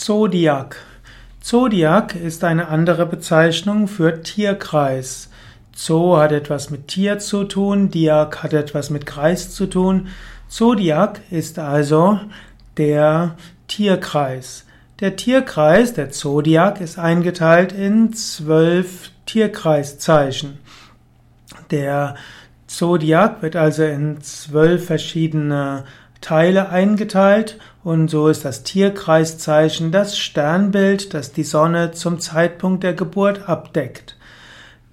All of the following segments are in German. Zodiak. Zodiak ist eine andere Bezeichnung für Tierkreis. Zo hat etwas mit Tier zu tun, Diak hat etwas mit Kreis zu tun. Zodiak ist also der Tierkreis. Der Tierkreis, der Zodiak, ist eingeteilt in 12 Tierkreiszeichen. Der Zodiak wird also in 12 verschiedene Teile eingeteilt und so ist das Tierkreiszeichen das Sternbild, das die Sonne zum Zeitpunkt der Geburt abdeckt.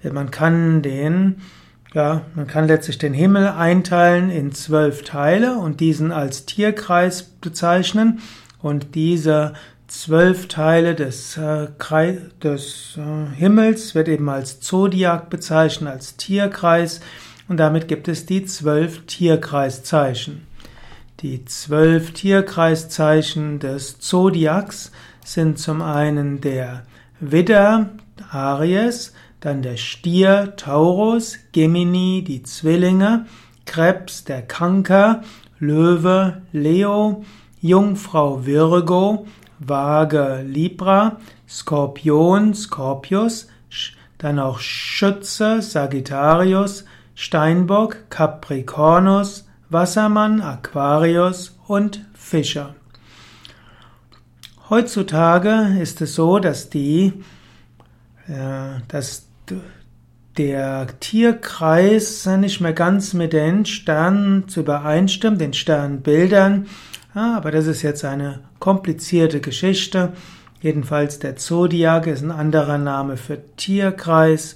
Man kann letztlich den Himmel einteilen in 12 Teile und diesen als Tierkreis bezeichnen und diese 12 Teile des Himmels wird eben als Zodiak bezeichnet, als Tierkreis und damit gibt es die 12 Tierkreiszeichen. Die 12 Tierkreiszeichen des Zodiaks sind zum einen der Widder, Aries, dann der Stier, Taurus, Gemini, die Zwillinge, Krebs, der Kanker, Löwe, Leo, Jungfrau, Virgo, Waage, Libra, Skorpion, Scorpius, dann auch Schütze, Sagittarius, Steinbock, Capricornus, Wassermann, Aquarius und Fische. Heutzutage ist es so, dass der Tierkreis nicht mehr ganz mit den Sternen übereinstimmt, den Sternbildern, aber das ist jetzt eine komplizierte Geschichte. Jedenfalls der Zodiak ist ein anderer Name für Tierkreis.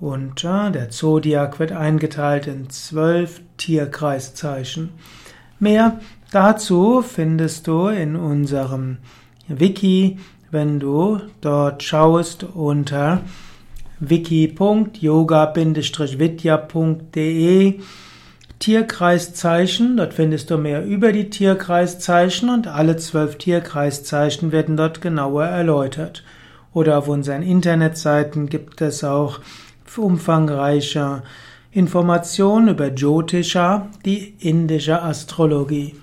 Und der Zodiak wird eingeteilt in 12 Tierkreiszeichen. Mehr dazu findest du in unserem Wiki, wenn du dort schaust unter wiki.yoga-vidya.de Tierkreiszeichen. Dort findest du mehr über die Tierkreiszeichen und alle 12 Tierkreiszeichen werden dort genauer erläutert. Oder auf unseren Internetseiten gibt es auch umfangreiche Informationen über Jyotisha, die indische Astrologie.